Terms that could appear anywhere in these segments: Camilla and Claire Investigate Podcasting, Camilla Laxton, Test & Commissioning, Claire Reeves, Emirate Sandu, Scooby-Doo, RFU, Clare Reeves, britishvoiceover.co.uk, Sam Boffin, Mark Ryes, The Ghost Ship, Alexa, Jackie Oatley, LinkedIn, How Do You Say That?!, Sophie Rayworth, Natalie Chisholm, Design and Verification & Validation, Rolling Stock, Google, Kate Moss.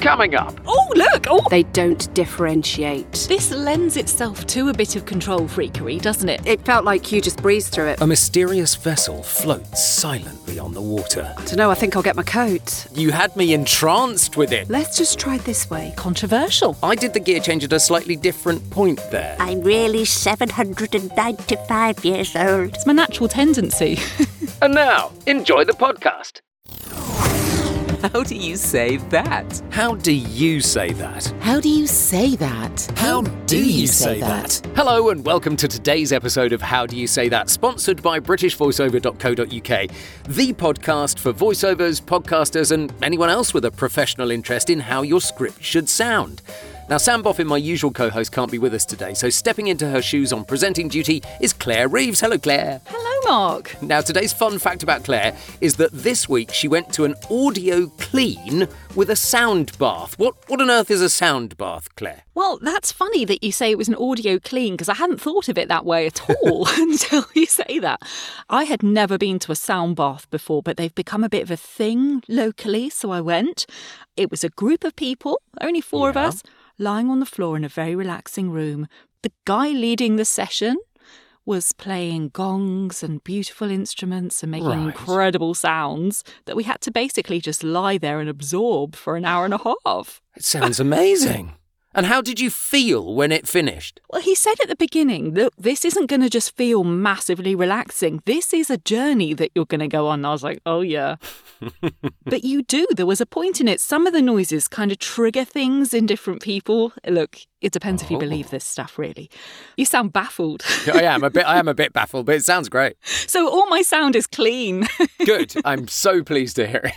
Coming up. Oh, look! Oh. They don't differentiate. This lends itself to a bit of control freakery, doesn't it? It felt like you just breezed through it. A mysterious vessel floats silently on the water. I don't know, I think I'll get my coat. You had me entranced with it. Let's just try it this way. Controversial. I did the gear change at a slightly different point there. I'm really 795 years old. It's my natural tendency. And now, enjoy the podcast. How do you say that? How do you say that? How do you say that? How do you say that? Hello and welcome to today's episode of How Do You Say That? Sponsored by britishvoiceover.co.uk, the podcast for voiceovers, podcasters and anyone else with a professional interest in how your script should sound. Now, Sam Boffin, my usual co-host, can't be with us today, so stepping into her shoes on presenting duty is Clare Reeves. Hello, Clare. Hello, Mark. Now, today's fun fact about Clare is that this week she went to an audio clean with a sound bath. What on earth is a sound bath, Clare? Well, that's funny that you say it was an audio clean, because I hadn't thought of it that way at all until you say that. I had never been to a sound bath before, but they've become a bit of a thing locally, so I went. It was a group of people, only four of us, lying on the floor in a very relaxing room. The guy leading the session was playing gongs and beautiful instruments and making incredible sounds that we had to basically just lie there and absorb for an hour and a half. It sounds amazing. And how did you feel when it finished? Well, he said at the beginning, look, this isn't going to just feel massively relaxing. This is a journey that you're going to go on. And I was like, oh, yeah. But you do. There was a point in it. Some of the noises kind of trigger things in different people. Look, it depends if you believe this stuff, really. You sound baffled. I am a bit baffled, but it sounds great. So all my sound is clean. Good. I'm so pleased to hear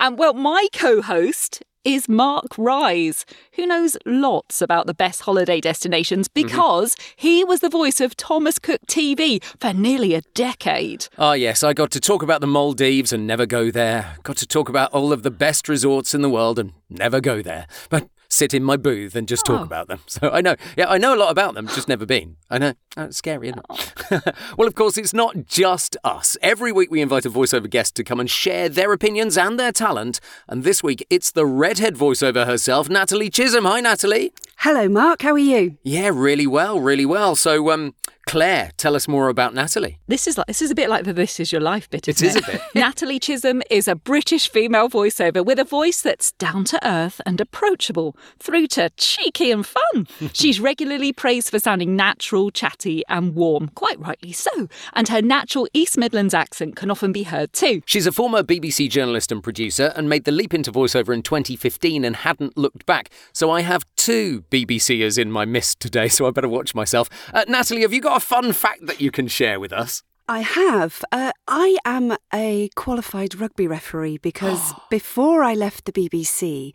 it. Well, my co-host is Mark Ryes, who knows lots about the best holiday destinations because he was the voice of Thomas Cook TV for nearly a decade. Ah, yes, I got to talk about the Maldives and never go there. Got to talk about all of the best resorts in the world and never go there. But sit in my booth and just talk about them. So I know. Yeah, I know a lot about them, just never been. I know. Oh, it's scary, isn't it? Well, of course, it's not just us. Every week we invite a voiceover guest to come and share their opinions and their talent. And this week it's the redhead voiceover herself, Natalie Chisholm. Hi, Natalie. Hello, Mark. How are you? Yeah, really well, really well. So, Claire, tell us more about Natalie. This is a bit like the This Is Your Life bit, isn't it? Natalie Chisholm is a British female voiceover with a voice that's down to earth and approachable, through to cheeky and fun. She's regularly praised for sounding natural, chatty and warm, quite rightly so. And her natural East Midlands accent can often be heard too. She's a former BBC journalist and producer and made the leap into voiceover in 2015 and hadn't looked back. So I have two BBCers in my mist today, so I better watch myself. Natalie, have you got a fun fact that you can share with us? I have. I am a qualified rugby referee because before I left the BBC,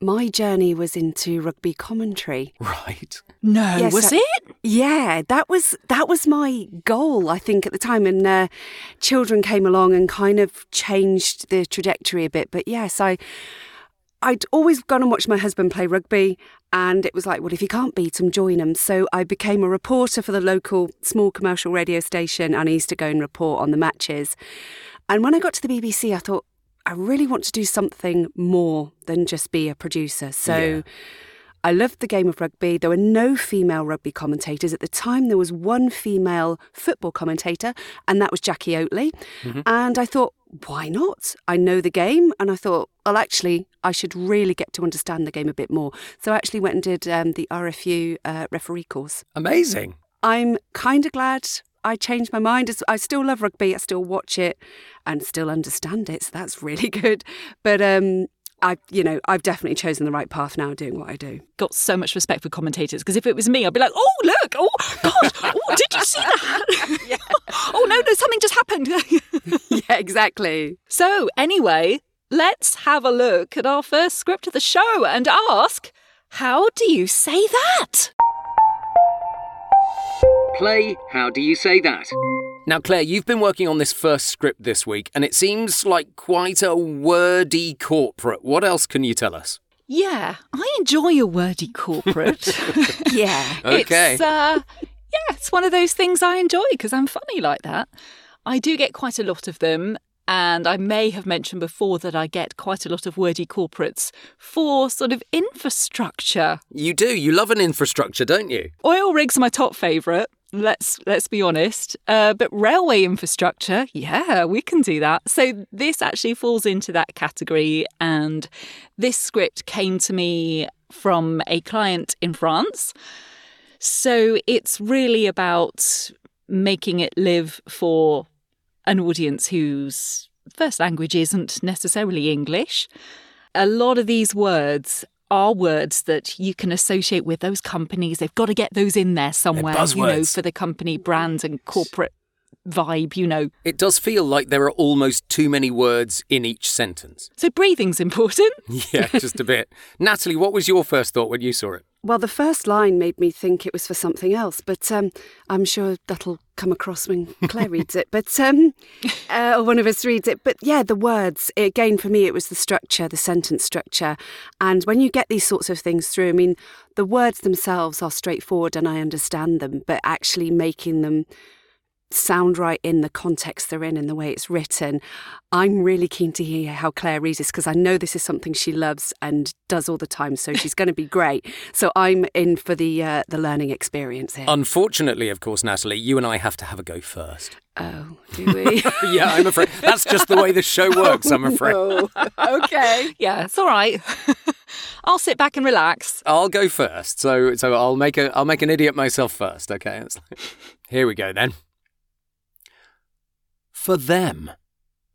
my journey was into rugby commentary. Right. No, yes, was it? Yeah, that was my goal, I think, at the time. And children came along and kind of changed the trajectory a bit. But yes, I'd always gone and watched my husband play rugby, and it was like, well, if you can't beat them, join them. So I became a reporter for the local small commercial radio station, and I used to go and report on the matches. And when I got to the BBC, I thought, I really want to do something more than just be a producer. So I loved the game of rugby. There were no female rugby commentators. At the time, there was one female football commentator, and that was Jackie Oatley. And I thought, why not? I know the game. And I thought, well, actually, I should really get to understand the game a bit more. So I actually went and did the RFU referee course. Amazing. I'm kind of glad I changed my mind. I still love rugby. I still watch it and still understand it. So that's really good. But I've definitely chosen the right path now doing what I do. Got so much respect for commentators, because if it was me, I'd be like, oh, look, oh, God, oh, did you see that? Oh, no, something just happened. Yeah, exactly. So anyway, let's have a look at our first script of the show and ask, how do you say that? Play How Do You Say That? Now, Claire, you've been working on this first script this week, and it seems like quite a wordy corporate. What else can you tell us? Yeah, I enjoy a wordy corporate. Yeah. Okay. It's one of those things I enjoy because I'm funny like that. I do get quite a lot of them, And I may have mentioned before that I get quite a lot of wordy corporates for sort of infrastructure. You do. You love an infrastructure, don't you? Oil rigs are my top favourite. Let's be honest. But railway infrastructure, yeah, we can do that. So this actually falls into that category. And this script came to me from a client in France. So it's really about making it live for an audience whose first language isn't necessarily English. A lot of these words are words that you can associate with those companies. They've got to get those in there somewhere, you know, for the company brand and corporate vibe, you know. It does feel like there are almost too many words in each sentence. So breathing's important. Yeah, just a bit. Natalie, what was your first thought when you saw it? Well, the first line made me think it was for something else, but I'm sure that'll come across when Claire reads it, but or one of us reads it. But yeah, the words, again, for me, it was the structure, the sentence structure. And when you get these sorts of things through, I mean, the words themselves are straightforward and I understand them, but actually making them sound right in the context they're in and the way it's written. I'm really keen to hear how Claire reads this because I know this is something she loves and does all the time, so she's going to be great. So I'm in for the learning experience here. Unfortunately, of course, Natalie, you and I have to have a go first. Oh, do we? Yeah, I'm afraid. That's just the way the show works, I'm afraid. No. Okay. Yeah, it's all right. I'll sit back and relax. I'll go first. So I'll make an idiot myself first, okay? That's like, here we go then. For them,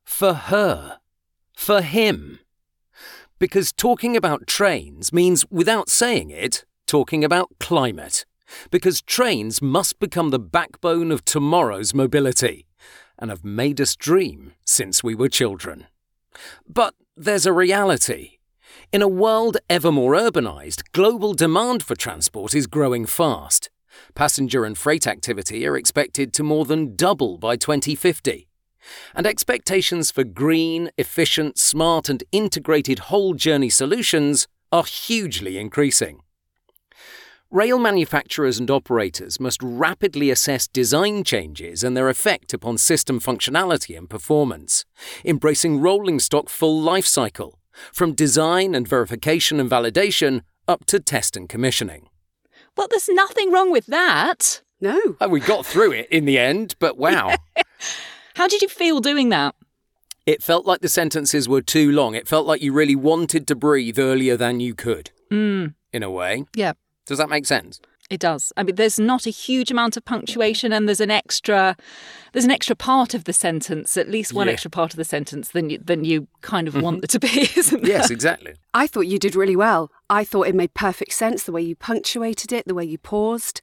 for her, for him. Because talking about trains means, without saying it, talking about climate. Because trains must become the backbone of tomorrow's mobility and have made us dream since we were children. But there's a reality. In a world ever more urbanised, global demand for transport is growing fast. Passenger and freight activity are expected to more than double by 2050. And expectations for green, efficient, smart and integrated whole journey solutions are hugely increasing. Rail manufacturers and operators must rapidly assess design changes and their effect upon system functionality and performance, embracing rolling stock full life cycle, from design and verification and validation up to test and commissioning. Well, there's nothing wrong with that. No. Oh, we got through it in the end, but wow. How did you feel doing that? It felt like the sentences were too long. It felt like you really wanted to breathe earlier than you could, in a way. Yeah. Does that make sense? It does. I mean, there's not a huge amount of punctuation and there's an extra part of the sentence, at least one extra part of the sentence than you kind of want there to be, isn't there? Yes, exactly. I thought you did really well. I thought it made perfect sense, the way you punctuated it, the way you paused.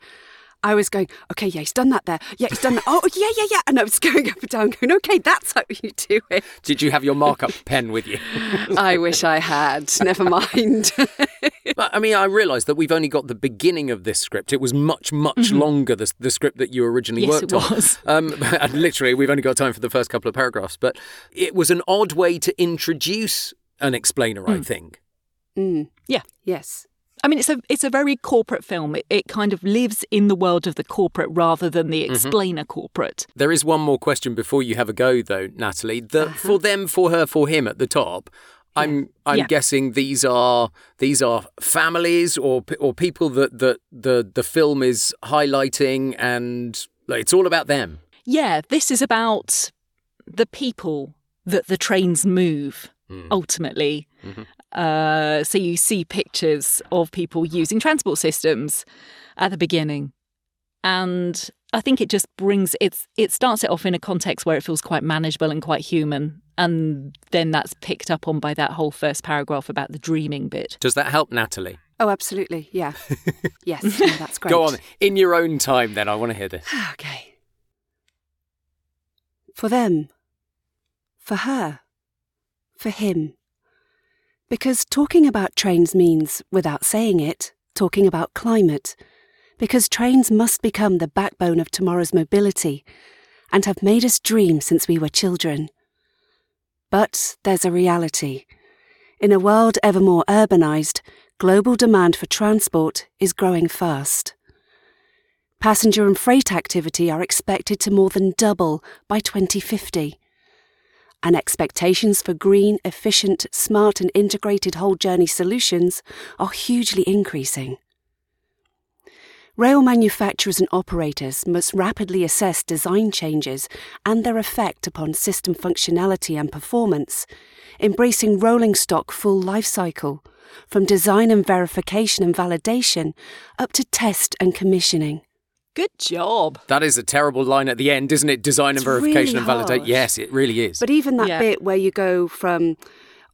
I was going, okay, yeah, he's done that there. Yeah, he's done that. Oh, yeah. And I was going up and down going, okay, that's how you do it. Did you have your markup pen with you? I wish I had. Never mind. But, I mean, I realised that we've only got the beginning of this script. It was much, much longer, the script that you originally worked on. Yes, it was. And literally, we've only got time for the first couple of paragraphs. But it was an odd way to introduce an explainer, I think. Mm. Yeah. Yes. I mean, it's a very corporate film. It kind of lives in the world of the corporate rather than the explainer corporate. There is one more question before you have a go, though, Natalie. For them, for her, for him at the top, I'm guessing these are families or people that the film is highlighting, and it's all about them. Yeah, this is about the people that the trains move, ultimately. Mm-hmm. So you see pictures of people using transport systems at the beginning. And I think it just starts it off in a context where it feels quite manageable and quite human. And then that's picked up on by that whole first paragraph about the dreaming bit. Does that help, Natalie? Oh, absolutely. Yeah. Yes, no, that's great. Go on. In your own time, then. I want to hear this. Okay. For them. For her. For him. Because talking about trains means, without saying it, talking about climate. Because trains must become the backbone of tomorrow's mobility and have made us dream since we were children. But there's a reality. In a world ever more urbanised, global demand for transport is growing fast. Passenger and freight activity are expected to more than double by 2050. and expectations for green, efficient, smart and integrated whole journey solutions are hugely increasing. Rail manufacturers and operators must rapidly assess design changes and their effect upon system functionality and performance, embracing rolling stock full life cycle, from design and verification and validation up to test and commissioning. Good job. That is a terrible line at the end, isn't it? Design and verification and validate. Yes, it really is. But even that bit where you go from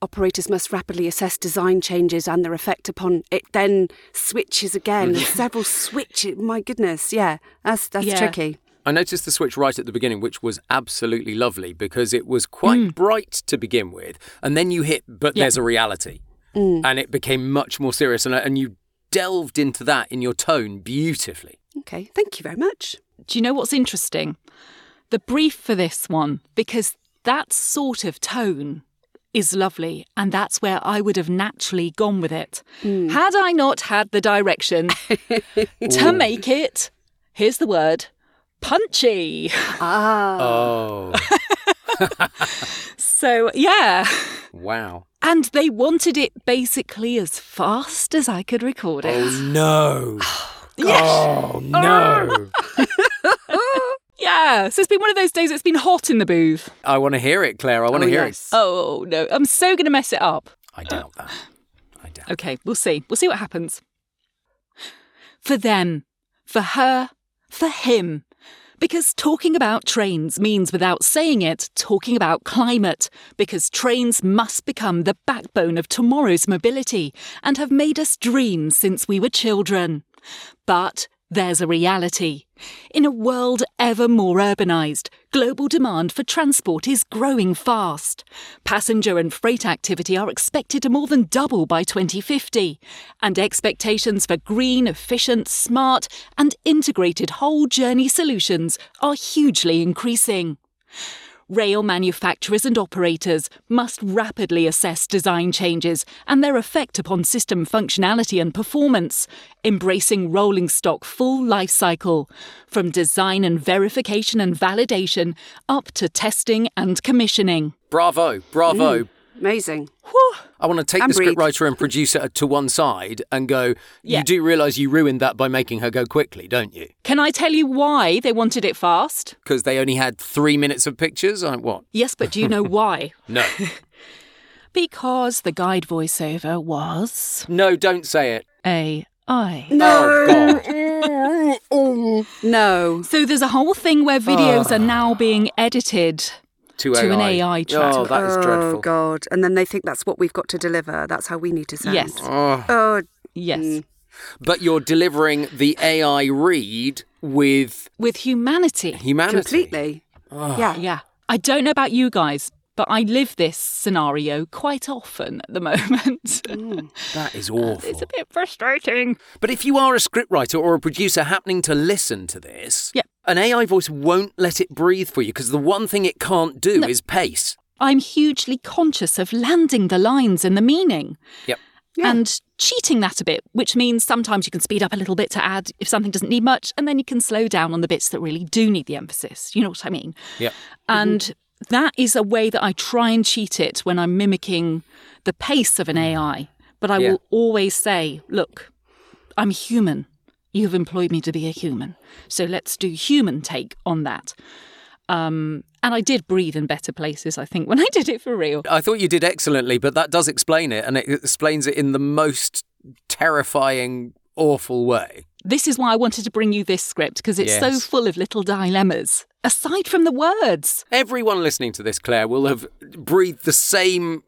operators must rapidly assess design changes and their effect upon it, then switches again. Several switches. My goodness. Yeah, that's tricky. I noticed the switch right at the beginning, which was absolutely lovely because it was quite bright to begin with. And then you hit, but there's a reality. And it became much more serious. And you delved into that in your tone beautifully. Okay, thank you very much. Do you know what's interesting? The brief for this one, because that sort of tone is lovely, and that's where I would have naturally gone with it. Had I not had the direction to make it, here's the word, punchy. So, yeah. Wow. And they wanted it basically as fast as I could record it. Oh, no. Yes. Oh, no. Yeah, so it's been one of those days. It's been hot in the booth. I want to hear it, Claire. I want to hear it. Oh, no. I'm so going to mess it up. I doubt that. Okay, we'll see. We'll see what happens. For them, for her, for him. Because talking about trains means, without saying it, talking about climate, because trains must become the backbone of tomorrow's mobility and have made us dream since we were children. But there's a reality. In a world ever more urbanised, global demand for transport is growing fast. Passenger and freight activity are expected to more than double by 2050, and expectations for green, efficient, smart and integrated whole journey solutions are hugely increasing. Rail manufacturers and operators must rapidly assess design changes and their effect upon system functionality and performance, embracing rolling stock full life cycle, from design and verification and validation up to testing and commissioning. Bravo, bravo. Amazing. Whew. I want to take the scriptwriter and producer to one side and go, you do realise you ruined that by making her go quickly, don't you? Can I tell you why they wanted it fast? Because they only had 3 minutes of pictures? What? Yes, but do you know why? No. Because the guide voiceover was... No, don't say it. AI. No. Oh, God. No. So there's a whole thing where videos are now being edited... To an AI chat. Oh, that is dreadful. Oh, God. And then they think that's what we've got to deliver. That's how we need to sound. Yes. Oh. Yes. But you're delivering the AI read with... With humanity. Completely. Oh. Yeah. I don't know about you guys, but I live this scenario quite often at the moment. That is awful. It's a bit frustrating. But if you are a scriptwriter or a producer happening to listen to this... Yep. An AI voice won't let it breathe for you because the one thing it can't do is pace. I'm hugely conscious of landing the lines and the meaning. Yep. Yeah. And cheating that a bit, which means sometimes you can speed up a little bit to add if something doesn't need much, and then you can slow down on the bits that really do need the emphasis. You know what I mean? Yeah. And that is a way that I try and cheat it when I'm mimicking the pace of an AI. But I will always say, look, I'm human. You have employed me to be a human. So let's do human take on that. And I did breathe in better places, I think, when I did it for real. I thought you did excellently, but that does explain it. And it explains it in the most terrifying, awful way. This is why I wanted to bring you this script, because it's so full of little dilemmas, aside from the words. Everyone listening to this, Claire, will have breathed the same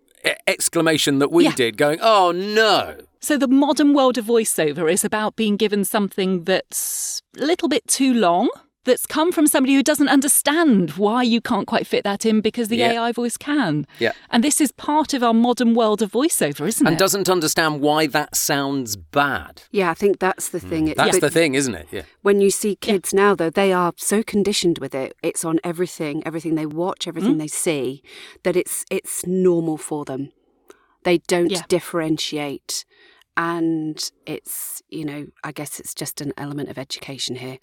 exclamation that we did, going, oh, no. So the modern world of voiceover is about being given something that's a little bit too long, that's come from somebody who doesn't understand why you can't quite fit that in because the AI voice can. Yeah. And this is part of our modern world of voiceover, isn't it? And doesn't understand why that sounds bad. Yeah, I think that's the thing. That's the thing, isn't it? Yeah. When you see kids now, though, they are so conditioned with it. It's on everything they watch, everything they see, that it's normal for them. They don't differentiate. And it's, I guess it's just an element of education here.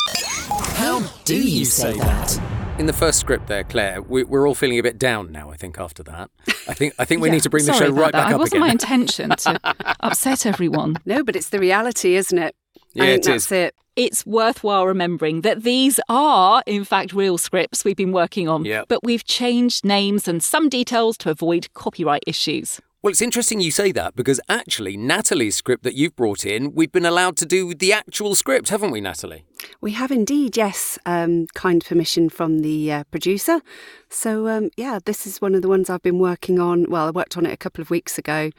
How do you say that? in the first script there, Claire, we're all feeling a bit down now, I think, after that. I think we need to bring the show right back up again. It wasn't my intention to upset everyone. No, but it's the reality, isn't it? Yeah, it is. That's it. It's worthwhile remembering that these are, in fact, real scripts we've been working on, but we've changed names and some details to avoid copyright issues. Well, it's interesting you say that because actually Natalie's script that you've brought in, we've been allowed to do the actual script, haven't we, Natalie? We have indeed, yes. Kind permission from the producer. So, this is one of the ones I've been working on. Well, I worked on it a couple of weeks ago.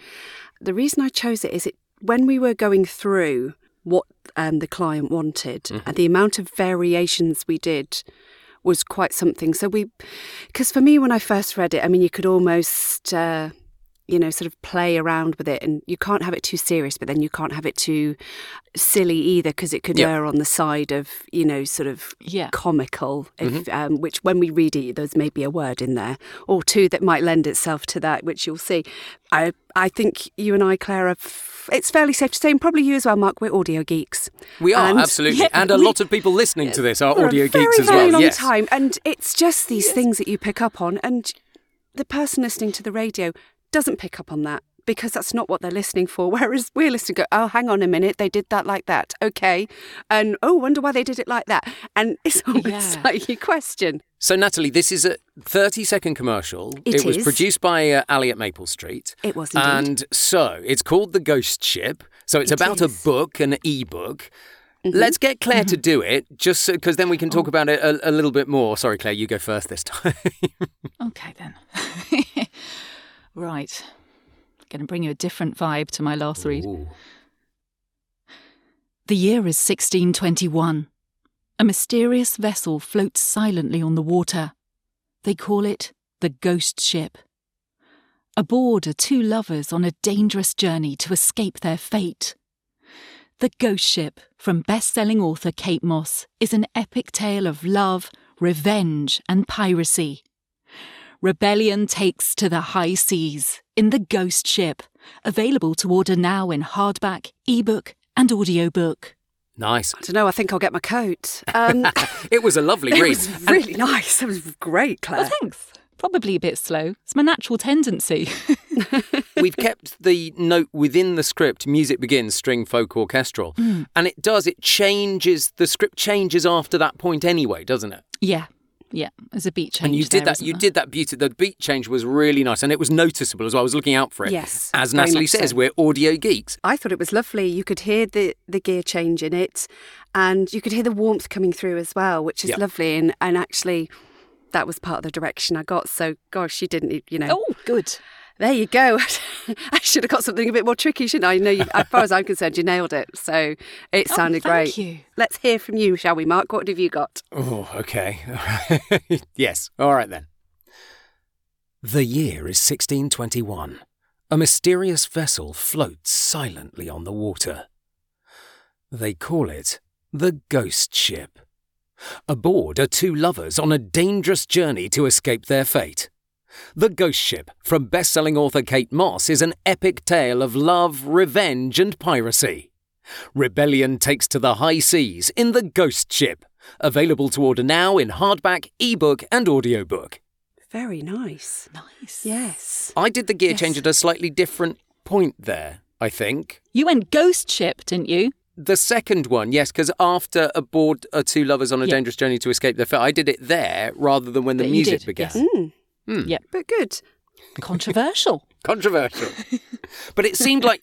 The reason I chose it is when we were going through what the client wanted and the amount of variations we did was quite something. So because for me, when I first read it, I mean, you could almost... sort of play around with it, and you can't have it too serious, but then you can't have it too silly either, because it could err on the side of, sort of comical, which when we read it, there's maybe a word in there or two that might lend itself to that, which you'll see. I think you and I, Claire, it's fairly safe to say, and probably you as well, Mark, we're audio geeks. We are, absolutely. And a lot of people listening to this are audio geeks as well. For a very long time. And it's just these things that you pick up on, and the person listening to the radio doesn't pick up on that because that's not what they're listening for. Whereas we're listening to go, oh, hang on a minute, they did that like that. Okay. And oh, wonder why they did it like that. And it's almost like you question. So, Natalie, this is a 30-second commercial. It was produced by Ali at Maple Street. It was indeed. And so it's called The Ghost Ship. So it's about a book, an e-book. Mm-hmm. Let's get Claire to do it, just because then we can talk about it a little bit more. Sorry, Claire, you go first this time. Okay, then. Right. I'm going to bring you a different vibe to my last read. The year is 1621. A mysterious vessel floats silently on the water. They call it the Ghost Ship. Aboard are two lovers on a dangerous journey to escape their fate. The Ghost Ship, from best-selling author Kate Moss, is an epic tale of love, revenge, and piracy. Rebellion takes to the high seas in The Ghost Ship. Available to order now in hardback, ebook, and audiobook. Nice. I don't know, I think I'll get my coat. It was a lovely read. It was really nice. It was great, Claire. Well, thanks. Probably a bit slow. It's my natural tendency. We've kept the note within the script, music begins, string folk orchestral. And the script changes after that point anyway, doesn't it? Yeah. Yeah, there's a beat change. And you did that. You did that beauty. The beat change was really nice, and it was noticeable as well. I was looking out for it. Yes, as Natalie says, we're audio geeks. I thought it was lovely. You could hear the gear change in it, and you could hear the warmth coming through as well, which is lovely. And actually, that was part of the direction I got. So, gosh, you didn't, Oh, good. There you go. I should have got something a bit more tricky, shouldn't I? As far as I'm concerned, you nailed it. So it sounded great. Thank you. Let's hear from you, shall we, Mark? What have you got? Oh, OK. Yes. All right, then. The year is 1621. A mysterious vessel floats silently on the water. They call it the Ghost Ship. Aboard are two lovers on a dangerous journey to escape their fate. The Ghost Ship, from best-selling author Kate Moss, is an epic tale of love, revenge and piracy. Rebellion takes to the high seas in The Ghost Ship. Available to order now in hardback, ebook and audiobook. Very nice. Nice. Yes. I did the gear change at a slightly different point there, I think. You went Ghost Ship, didn't you? The second one, yes, because after Aboard are two lovers on a dangerous journey to escape their fate, I did it there rather than when the music began. Yes. Yep. But good. Controversial. But it seemed like,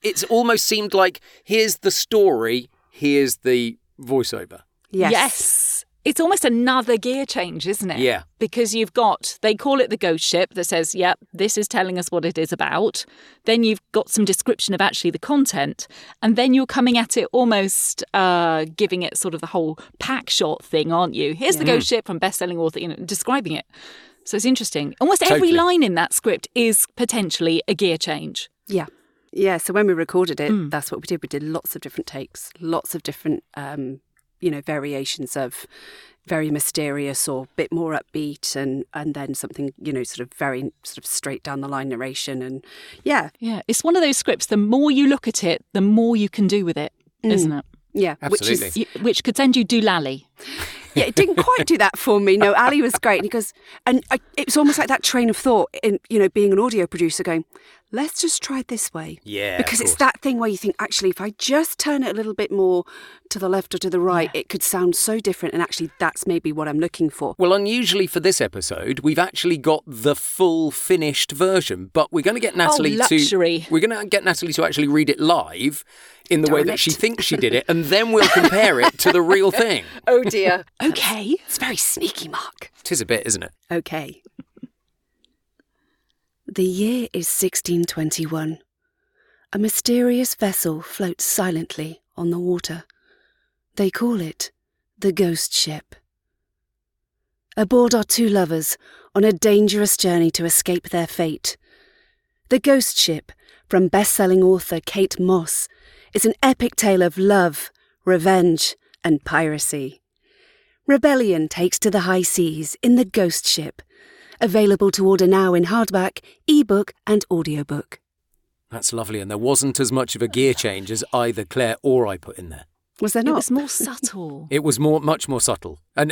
here's the story, here's the voiceover. Yes. It's almost another gear change, isn't it? Yeah. Because you've got, they call it the Ghost Ship that says, this is telling us what it is about. Then you've got some description of actually the content. And then you're coming at it almost giving it sort of the whole pack shot thing, aren't you? Here's the Ghost Ship from best-selling author, describing it. So it's interesting. Almost every line in that script is potentially a gear change. Yeah. Yeah, so when we recorded it, that's what we did. We did lots of different takes, lots of different, variations of very mysterious or a bit more upbeat and then something, sort of very sort of straight down the line narration. And yeah, it's one of those scripts, the more you look at it, the more you can do with it, isn't it? Yeah. Absolutely. Which could send you doolally. Yeah, it didn't quite do that for me. No, Ali was great. And he goes, and it was almost like that train of thought in, you know, being an audio producer going, let's just try it this way. Yeah. Because it's that thing where you think, actually, if I just turn it a little bit more to the left or to the right, it could sound so different. And actually, that's maybe what I'm looking for. Well, unusually for this episode, we've actually got the full finished version, but we're going to get Natalie to actually read it live in the way that she thinks she did it, and then we'll compare it to the real thing. Oh, dear. Okay. It's very sneaky, Mark. It is a bit, isn't it? Okay. The year is 1621. A mysterious vessel floats silently on the water. They call it the Ghost Ship. Aboard are two lovers on a dangerous journey to escape their fate. The Ghost Ship, from best-selling author Kate Moss, is an epic tale of love, revenge, and piracy. Rebellion takes to the high seas in the Ghost Ship, available to order now in hardback, ebook and audiobook. That's lovely, and there wasn't as much of a gear change as either Claire or I put in there. Was there not? It was more subtle. It was much more subtle and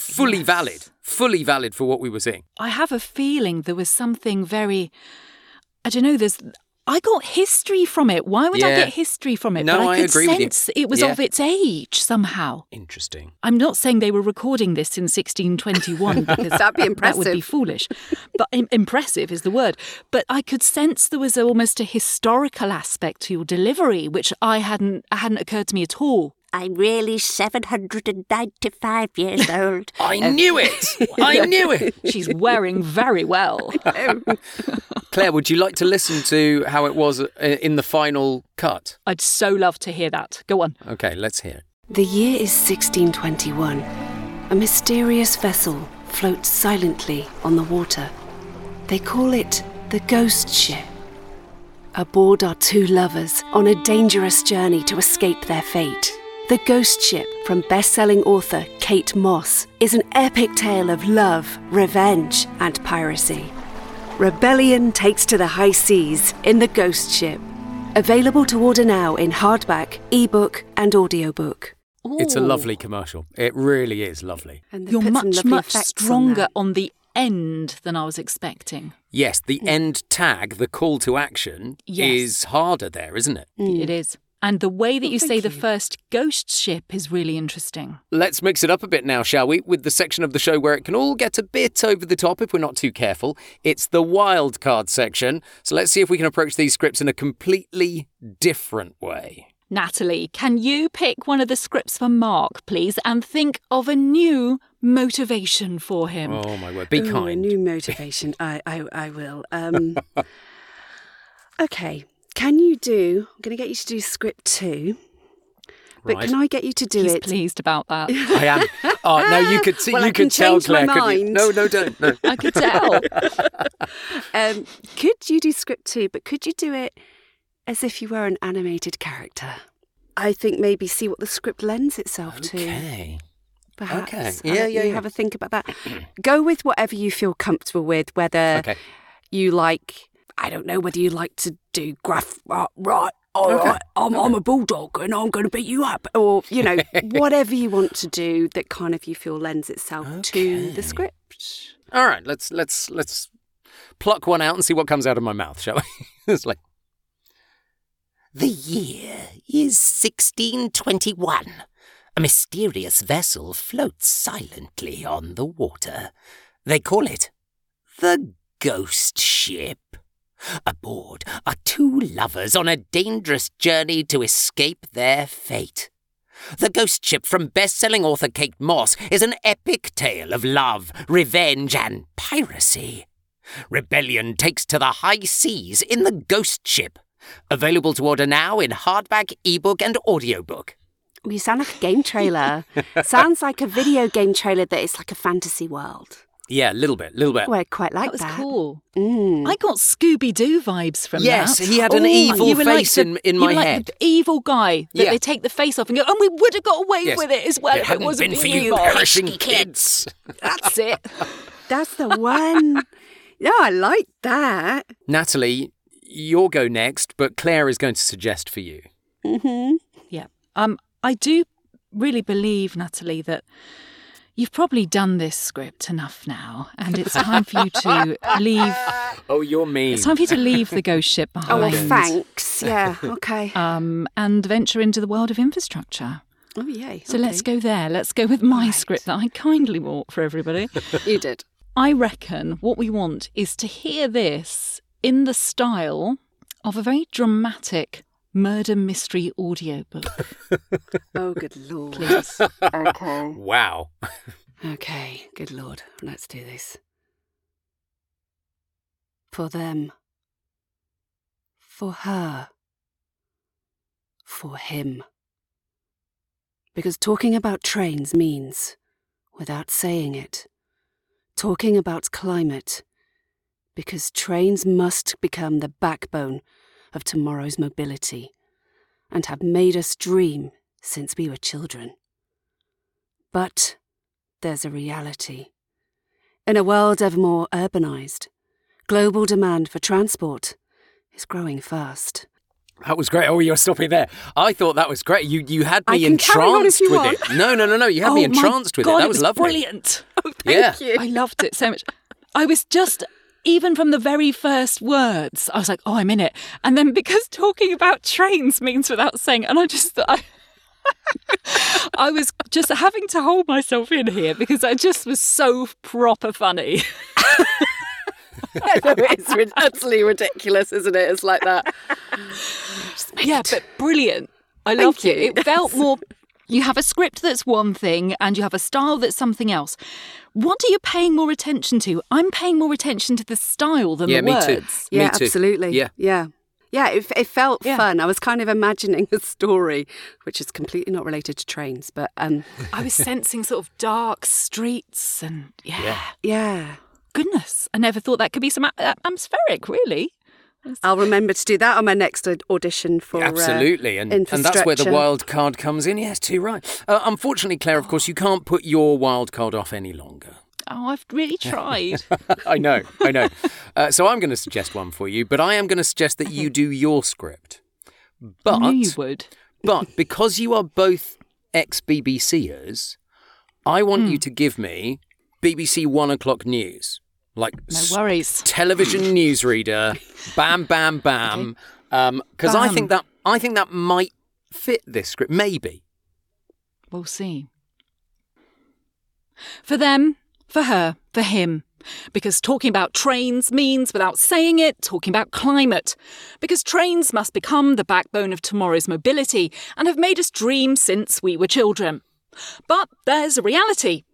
fully valid. Fully valid for what we were seeing. I have a feeling there was something very, I don't know, I got history from it. Why would I get history from it? No, but I could agree sense with you. It was of its age somehow. Interesting. I'm not saying they were recording this in 1621 because that'd be impressive. That would be foolish. But impressive is the word. But I could sense there was almost a historical aspect to your delivery, which hadn't occurred to me at all. I'm really 795 years old. I knew it! I knew it! She's wearing very well. Claire, would you like to listen to how it was in the final cut? I'd so love to hear that. Go on. OK, let's hear it. The year is 1621. A mysterious vessel floats silently on the water. They call it the Ghost Ship. Aboard are two lovers on a dangerous journey to escape their fate. The Ghost Ship, from best-selling author Kate Moss, is an epic tale of love, revenge, and piracy. Rebellion takes to the high seas in The Ghost Ship. Available to order now in hardback, ebook, and audiobook. Ooh. It's a lovely commercial. It really is lovely. And you're much stronger on the end than I was expecting. Yes, the end tag, the call to action, is harder there, isn't it? Mm. It is. And the way that you say the first Ghost Ship is really interesting. Let's mix it up a bit now, shall we? With the section of the show where it can all get a bit over the top if we're not too careful. It's the wild card section. So let's see if we can approach these scripts in a completely different way. Natalie, can you pick one of the scripts for Mark, please, and think of a new motivation for him? Oh, my word. Be kind. A new motivation. I will. Okay. Can you do... I'm going to get you to do script 2. But right. Can I get you to do it? He's pleased about that. I am. Oh, no, you could see, well, you could tell, Claire. Could you? No, don't. No. I could tell. Could you do script 2, but could you do it as if you were an animated character? I think maybe see what the script lends itself to. Okay. Perhaps. Okay. Yeah. Have a think about that. Go with whatever you feel comfortable with, whether you like... I don't know whether you like to do graph art, right? All right. I'm a bulldog and I'm going to beat you up. Or, you know, whatever you want to do that kind of you feel lends itself to the script. All right, let's pluck one out and see what comes out of my mouth, shall we? It's like, the year is 1621. A mysterious vessel floats silently on the water. They call it the Ghost Ship. Aboard are two lovers on a dangerous journey to escape their fate. The Ghost Ship, from best-selling author Kate Moss, is an epic tale of love, revenge and piracy. Rebellion takes to the high seas in The Ghost Ship. Available to order now in hardback, ebook and audiobook. You sound like a game trailer. Sounds like a video game trailer that is like a fantasy world. Yeah, a little bit. Well, I quite like that. That was cool. Mm. I got Scooby-Doo vibes from that. Yes, he had an evil face in my head. You were like the evil guy that they take the face off and go, we would have got away with it as well if it wasn't been for you perishing kids. That's it. That's the one. Yeah, I like that. Natalie, you'll go next, but Claire is going to suggest for you. Mm-hmm. Yeah. I do really believe, Natalie, that you've probably done this script enough now, and it's time for you to leave. Oh, you're mean. It's time for you to leave the ghost ship behind. Oh, thanks. Yeah, okay. And venture into the world of infrastructure. Oh, yay. So let's go there. Let's go with my script that I kindly bought for everybody. You did. I reckon what we want is to hear this in the style of a very dramatic murder mystery audiobook. Oh, good Lord. Please. Okay. Wow. Okay, good Lord. Let's do this. For them. For her. For him. Because talking about trains means, without saying it, talking about climate, because trains must become the backbone of tomorrow's mobility and have made us dream since we were children. But there's a reality. In a world ever more urbanised, global demand for transport is growing fast. That was great. Oh, you're stopping there. I thought that was great. You had me entranced with it. No. You had me entranced with it. That was lovely. Brilliant. Oh, thank you. I loved it so much. I was just... Even from the very first words, I was like, oh, I'm in it. And then because talking about trains means without saying, and I just thought, I was just having to hold myself in here because I just was so proper funny. It's absolutely ridiculous, isn't it? It's like that. Yeah, but brilliant. I loved it. It felt more... You have a script that's one thing and you have a style that's something else. What are you paying more attention to? I'm paying more attention to the style than the words. Me too. Absolutely. Yeah. Yeah, it felt fun. I was kind of imagining a story, which is completely not related to trains, but... I was sensing sort of dark streets and... Yeah. Goodness, I never thought that could be so atmospheric, really. I'll remember to do that on my next audition for absolutely, and that's where the wild card comes in. Yes, too right. Unfortunately, Claire, of course, you can't put your wild card off any longer. Oh, I've really tried. I know. So I'm going to suggest one for you, but I am going to suggest that you do your script. But I knew you would. But because you are both ex-BBCers, I want you to give me BBC 1 o'clock news. Like no worries. Television newsreader, bam, bam, bam. Because I think that might fit this script. Maybe. We'll see. For them, for her, for him. Because talking about trains means, without saying it, talking about climate. Because trains must become the backbone of tomorrow's mobility and have made us dream since we were children. But there's a reality.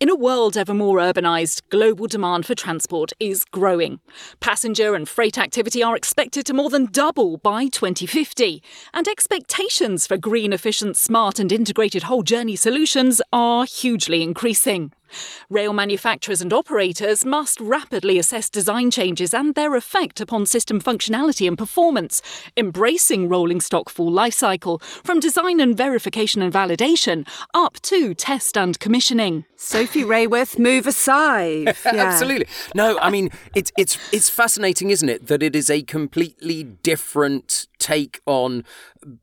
In a world ever more urbanised, global demand for transport is growing. Passenger and freight activity are expected to more than double by 2050. And expectations for green, efficient, smart and integrated whole journey solutions are hugely increasing. Rail manufacturers and operators must rapidly assess design changes and their effect upon system functionality and performance, embracing rolling stock full life cycle, from design and verification and validation up to test and commissioning. Sophie Rayworth, move aside. Yeah. Absolutely. No, I mean, it's fascinating, isn't it, that it is a completely different take on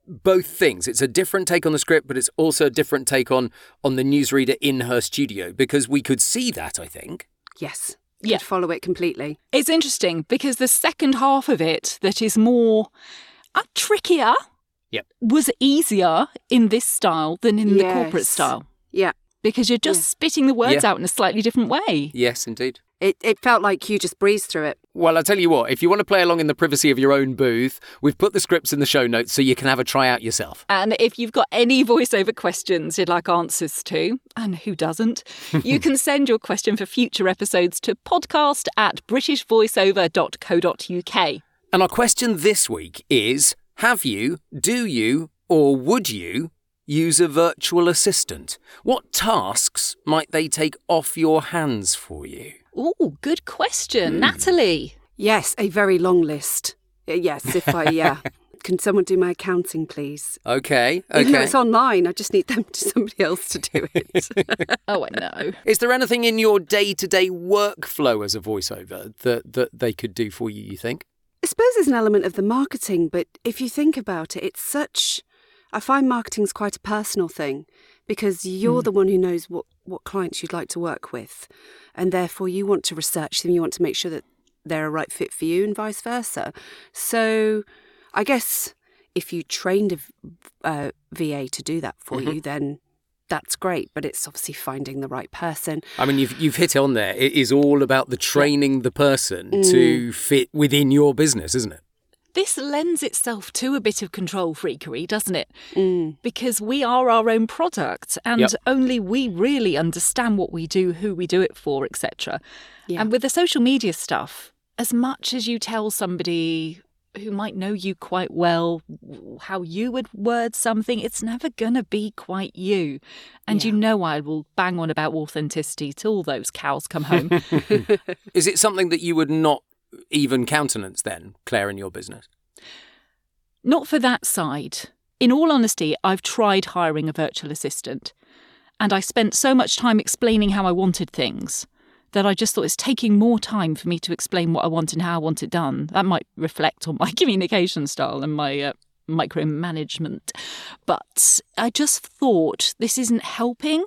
both things. It's a different take on the script, but it's also a different take on the newsreader in her studio, because we could see that, I think. Yes. Yeah. Could follow it completely. It's interesting because the second half of it that is more trickier was easier in this style than in the corporate style. Yeah. Because you're just spitting the words out in a slightly different way. Yes, indeed. It felt like you just breezed through it. Well, I'll tell you what, if you want to play along in the privacy of your own booth, we've put the scripts in the show notes so you can have a try out yourself. And if you've got any voiceover questions you'd like answers to, and who doesn't, you can send your question for future episodes to podcast@britishvoiceover.co.uk. And our question this week is, have you, do you, or would you use a virtual assistant? What tasks might they take off your hands for you? Oh, good question. Natalie. Yes, a very long list. Yes, if I, Can someone do my accounting, please? Okay. Even though it's online, I just need somebody else to do it. Oh, I know. Is there anything in your day-to-day workflow as a voiceover that they could do for you think? I suppose there's an element of the marketing, but if you think about it, it's such... I find marketing's quite a personal thing because you're the one who knows what clients you'd like to work with, and therefore you want to research them, you want to make sure that they're a right fit for you and vice versa. So I guess if you trained a VA to do that for you, then that's great, but it's obviously finding the right person. I mean, you've hit on there. It is all about the training the person to fit within your business, isn't it? This lends itself to a bit of control freakery, doesn't it? Because we are our own product and only we really understand what we do, who we do it for, etc. Yeah. And with the social media stuff, as much as you tell somebody who might know you quite well how you would word something, it's never going to be quite you. And you know, I will bang on about authenticity till those cows come home. Is it something that you would not even countenance then, Claire, in your business? Not for that side. In all honesty, I've tried hiring a virtual assistant and I spent so much time explaining how I wanted things that I just thought it's taking more time for me to explain what I want and how I want it done. That might reflect on my communication style and my micromanagement. But I just thought this isn't helping.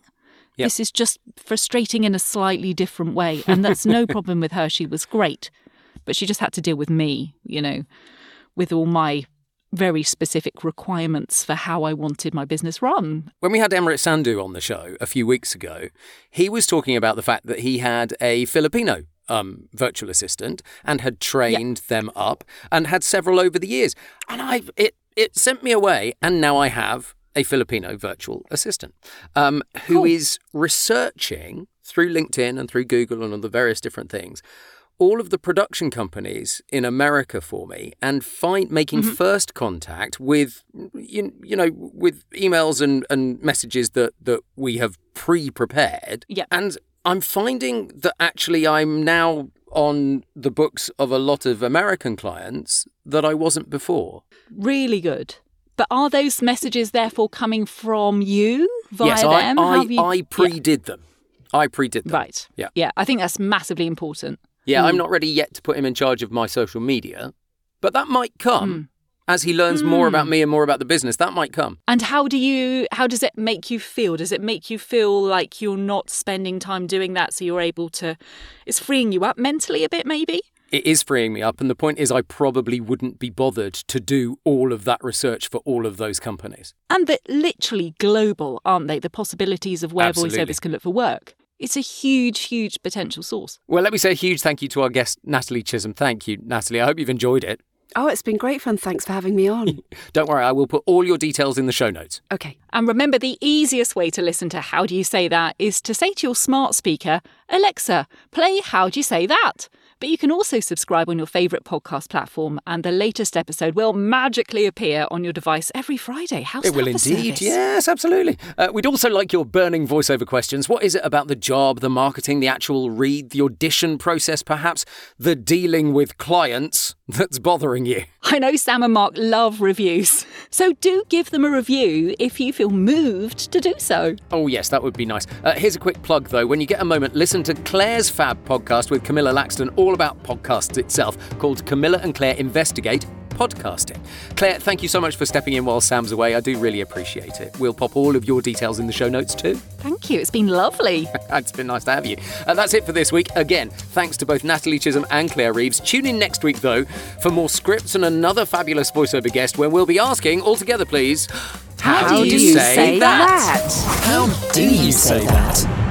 Yep. This is just frustrating in a slightly different way. And that's no problem with her. She was great. But she just had to deal with me, you know, with all my very specific requirements for how I wanted my business run. When we had Emirate Sandu on the show a few weeks ago, he was talking about the fact that he had a Filipino virtual assistant and had trained them up and had several over the years. And it sent me away, and now I have a Filipino virtual assistant who is researching through LinkedIn and through Google and all the various different things all of the production companies in America for me and making first contact with, you know, with emails and messages that we have pre-prepared. Yeah. And I'm finding that actually I'm now on the books of a lot of American clients that I wasn't before. Really good. But are those messages therefore coming from you via them? I pre-did them. I pre-did them. Right. Yeah. Yeah. I think that's massively important. Yeah, I'm not ready yet to put him in charge of my social media, but that might come as he learns more about me and more about the business. That might come. And how does it make you feel? Does it make you feel like you're not spending time doing that, so you're able to, it's freeing you up mentally a bit maybe? It is freeing me up, and the point is I probably wouldn't be bothered to do all of that research for all of those companies. And they're literally global, aren't they? The possibilities of where voiceovers can look for work. It's a huge, huge potential source. Well, let me say a huge thank you to our guest, Natalie Chisholm. Thank you, Natalie. I hope you've enjoyed it. Oh, it's been great fun. Thanks for having me on. Don't worry, I will put all your details in the show notes. OK. And remember, the easiest way to listen to How Do You Say That? Is to say to your smart speaker, Alexa, play How Do You Say That? But you can also subscribe on your favourite podcast platform, and the latest episode will magically appear on your device every Friday. It will indeed. Yes, absolutely. We'd also like your burning voiceover questions. What is it about the job, the marketing, the actual read, the audition process, perhaps the dealing with clients that's bothering you? I know Sam and Mark love reviews, so do give them a review if you feel moved to do so. Oh yes, that would be nice. Here's a quick plug though. When you get a moment, listen to Claire's fab podcast with Camilla Laxton, all about podcasts itself, called Camilla and Claire Investigate Podcasting. Claire, thank you so much for stepping in while Sam's away. I do really appreciate it. We'll pop all of your details in the show notes too. Thank you. It's been lovely. It's been nice to have you. That's it for this week. Again, thanks to both Natalie Chisholm and Claire Reeves. Tune in next week, though, for more scripts and another fabulous voiceover guest when we'll be asking, all together please, how do you say that? How do you say that?